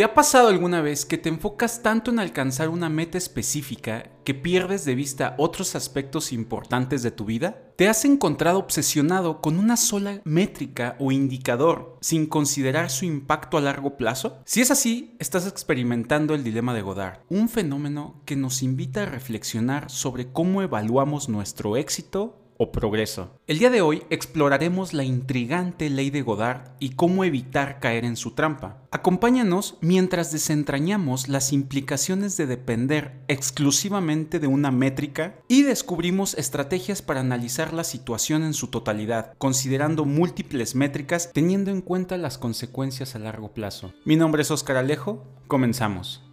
¿Te ha pasado alguna vez que te enfocas tanto en alcanzar una meta específica que pierdes de vista otros aspectos importantes de tu vida? ¿Te has encontrado obsesionado con una sola métrica o indicador sin considerar su impacto a largo plazo? Si es así, estás experimentando el dilema de Goodhart, un fenómeno que nos invita a reflexionar sobre cómo evaluamos nuestro éxito o progreso. El día de hoy exploraremos la intrigante ley de Goodhart y cómo evitar caer en su trampa. Acompáñanos mientras desentrañamos las implicaciones de depender exclusivamente de una métrica y descubrimos estrategias para analizar la situación en su totalidad, considerando múltiples métricas teniendo en cuenta las consecuencias a largo plazo. Mi nombre es Oscar Alejo, comenzamos.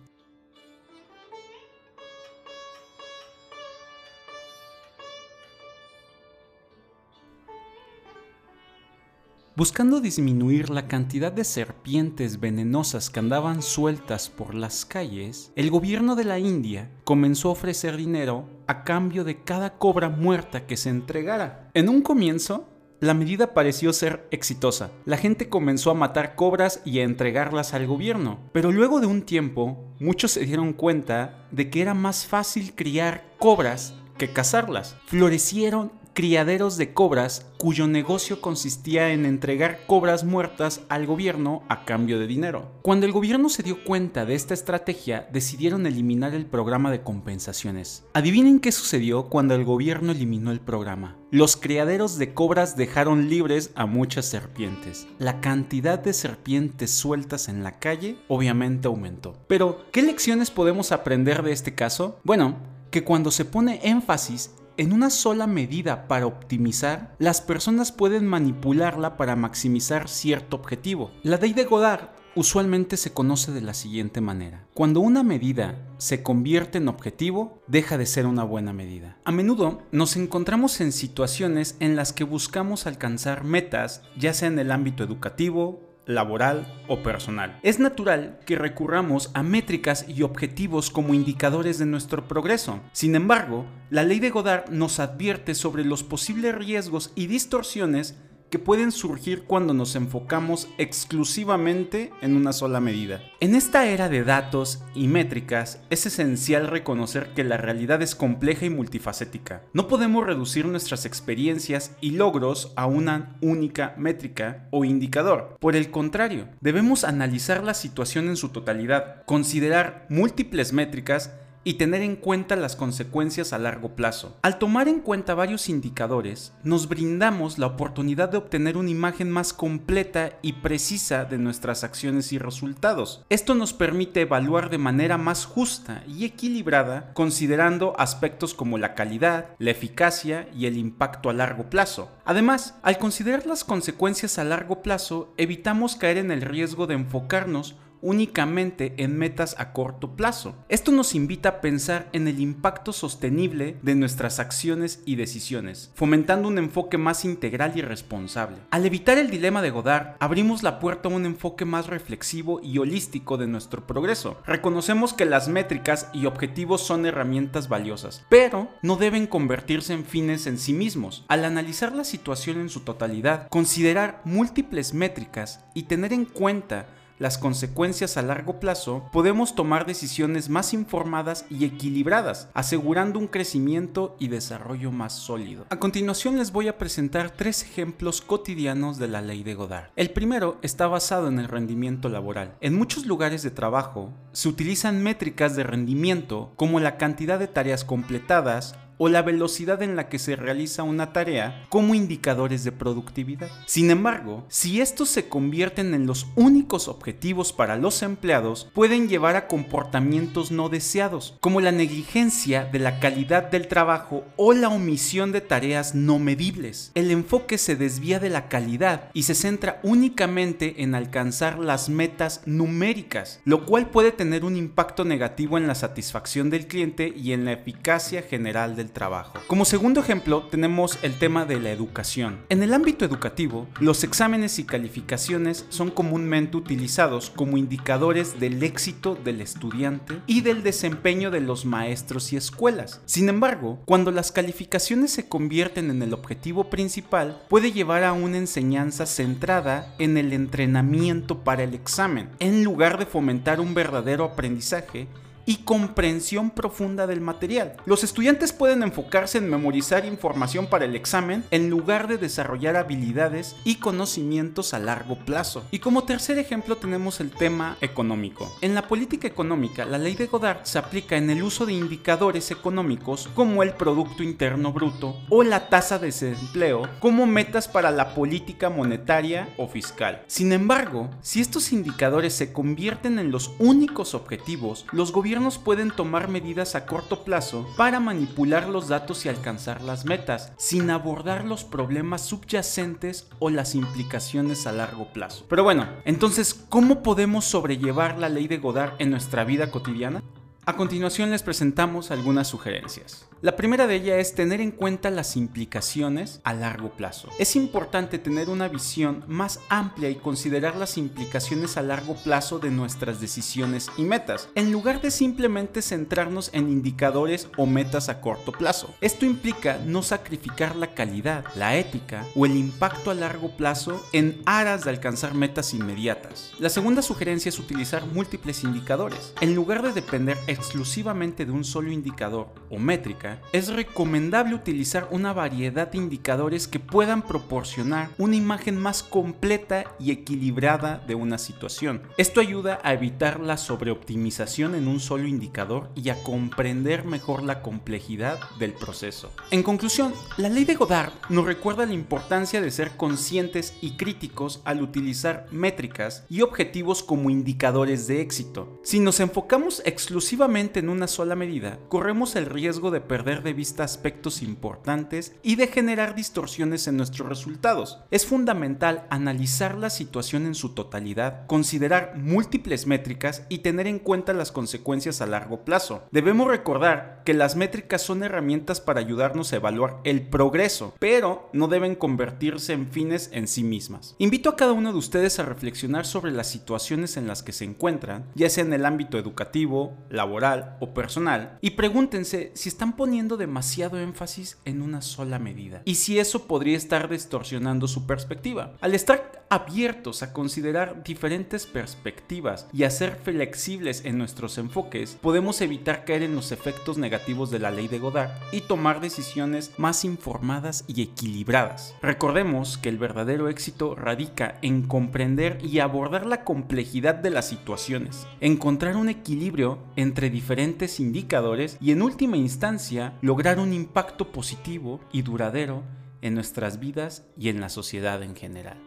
Buscando disminuir la cantidad de serpientes venenosas que andaban sueltas por las calles, el gobierno de la India comenzó a ofrecer dinero a cambio de cada cobra muerta que se entregara. En un comienzo, la medida pareció ser exitosa. La gente comenzó a matar cobras y a entregarlas al gobierno, pero luego de un tiempo, muchos se dieron cuenta de que era más fácil criar cobras que cazarlas. Florecieron criaderos de cobras cuyo negocio consistía en entregar cobras muertas al gobierno a cambio de dinero. Cuando el gobierno se dio cuenta de esta estrategia, decidieron eliminar el programa de compensaciones. Adivinen qué sucedió cuando el gobierno eliminó el programa. Los criaderos de cobras dejaron libres a muchas serpientes. La cantidad de serpientes sueltas en la calle obviamente aumentó. Pero, ¿qué lecciones podemos aprender de este caso? Bueno, que cuando se pone énfasis en una sola medida para optimizar, las personas pueden manipularla para maximizar cierto objetivo. La ley de Goodhart usualmente se conoce de la siguiente manera. Cuando una medida se convierte en objetivo, deja de ser una buena medida. A menudo nos encontramos en situaciones en las que buscamos alcanzar metas, ya sea en el ámbito educativo, laboral o personal. Es natural que recurramos a métricas y objetivos como indicadores de nuestro progreso. Sin embargo, la ley de Goodhart nos advierte sobre los posibles riesgos y distorsiones que pueden surgir cuando nos enfocamos exclusivamente en una sola medida. En esta era de datos y métricas, es esencial reconocer que la realidad es compleja y multifacética. No podemos reducir nuestras experiencias y logros a una única métrica o indicador. Por el contrario, debemos analizar la situación en su totalidad, considerar múltiples métricas y tener en cuenta las consecuencias a largo plazo. Al tomar en cuenta varios indicadores, nos brindamos la oportunidad de obtener una imagen más completa y precisa de nuestras acciones y resultados. Esto nos permite evaluar de manera más justa y equilibrada, considerando aspectos como la calidad, la eficacia y el impacto a largo plazo. Además, al considerar las consecuencias a largo plazo, evitamos caer en el riesgo de enfocarnos únicamente en metas a corto plazo. Esto nos invita a pensar en el impacto sostenible de nuestras acciones y decisiones, fomentando un enfoque más integral y responsable. Al evitar el dilema de Goodhart, abrimos la puerta a un enfoque más reflexivo y holístico de nuestro progreso. Reconocemos que las métricas y objetivos son herramientas valiosas, pero no deben convertirse en fines en sí mismos. Al analizar la situación en su totalidad, considerar múltiples métricas y tener en cuenta las consecuencias a largo plazo, podemos tomar decisiones más informadas y equilibradas, asegurando un crecimiento y desarrollo más sólido. A continuación les voy a presentar tres ejemplos cotidianos de la ley de Goodhart. El primero está basado en el rendimiento laboral. En muchos lugares de trabajo se utilizan métricas de rendimiento como la cantidad de tareas completadas o la velocidad en la que se realiza una tarea como indicadores de productividad. Sin embargo, si estos se convierten en los únicos objetivos para los empleados, pueden llevar a comportamientos no deseados, como la negligencia de la calidad del trabajo o la omisión de tareas no medibles. El enfoque se desvía de la calidad y se centra únicamente en alcanzar las metas numéricas, lo cual puede tener un impacto negativo en la satisfacción del cliente y en la eficacia general del del trabajo. Como segundo ejemplo tenemos el tema de la educación. En el ámbito educativo, los exámenes y calificaciones son comúnmente utilizados como indicadores del éxito del estudiante y del desempeño de los maestros y escuelas. Sin embargo, cuando las calificaciones se convierten en el objetivo principal, puede llevar a una enseñanza centrada en el entrenamiento para el examen, en lugar de fomentar un verdadero aprendizaje y comprensión profunda del material. Los estudiantes pueden enfocarse en memorizar información para el examen en lugar de desarrollar habilidades y conocimientos a largo plazo. Y como tercer ejemplo tenemos el tema económico. En la política económica, la ley de Goodhart se aplica en el uso de indicadores económicos como el Producto Interno Bruto o la tasa de desempleo como metas para la política monetaria o fiscal. Sin embargo, si estos indicadores se convierten en los únicos objetivos, los gobiernos pueden tomar medidas a corto plazo para manipular los datos y alcanzar las metas, sin abordar los problemas subyacentes o las implicaciones a largo plazo. Pero bueno, entonces, ¿cómo podemos sobrellevar la ley de Goodhart en nuestra vida cotidiana? A continuación les presentamos algunas sugerencias. La primera de ellas es tener en cuenta las implicaciones a largo plazo. Es importante tener una visión más amplia y considerar las implicaciones a largo plazo de nuestras decisiones y metas, en lugar de simplemente centrarnos en indicadores o metas a corto plazo. Esto implica no sacrificar la calidad, la ética o el impacto a largo plazo en aras de alcanzar metas inmediatas. La segunda sugerencia es utilizar múltiples indicadores. En lugar de depender exclusivamente de un solo indicador o métrica, es recomendable utilizar una variedad de indicadores que puedan proporcionar una imagen más completa y equilibrada de una situación. Esto ayuda a evitar la sobreoptimización en un solo indicador y a comprender mejor la complejidad del proceso. En conclusión, la ley de Goodhart nos recuerda la importancia de ser conscientes y críticos al utilizar métricas y objetivos como indicadores de éxito. Si nos enfocamos exclusivamente en una sola medida, corremos el riesgo de perder de vista aspectos importantes y de generar distorsiones en nuestros resultados. Es fundamental analizar la situación en su totalidad, considerar múltiples métricas y tener en cuenta las consecuencias a largo plazo. Debemos recordar que las métricas son herramientas para ayudarnos a evaluar el progreso, pero no deben convertirse en fines en sí mismas. Invito a cada uno de ustedes a reflexionar sobre las situaciones en las que se encuentran, ya sea en el ámbito educativo, laboral o personal, y pregúntense si están poniendo demasiado énfasis en una sola medida y si eso podría estar distorsionando su perspectiva. Al estar abiertos a considerar diferentes perspectivas y a ser flexibles en nuestros enfoques, podemos evitar caer en los efectos negativos de la ley de Goodhart y tomar decisiones más informadas y equilibradas. Recordemos que el verdadero éxito radica en comprender y abordar la complejidad de las situaciones, encontrar un equilibrio entre diferentes indicadores y, en última instancia, lograr un impacto positivo y duradero en nuestras vidas y en la sociedad en general.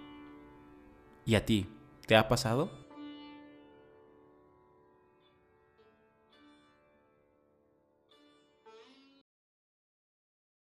¿Y a ti? ¿Te ha pasado?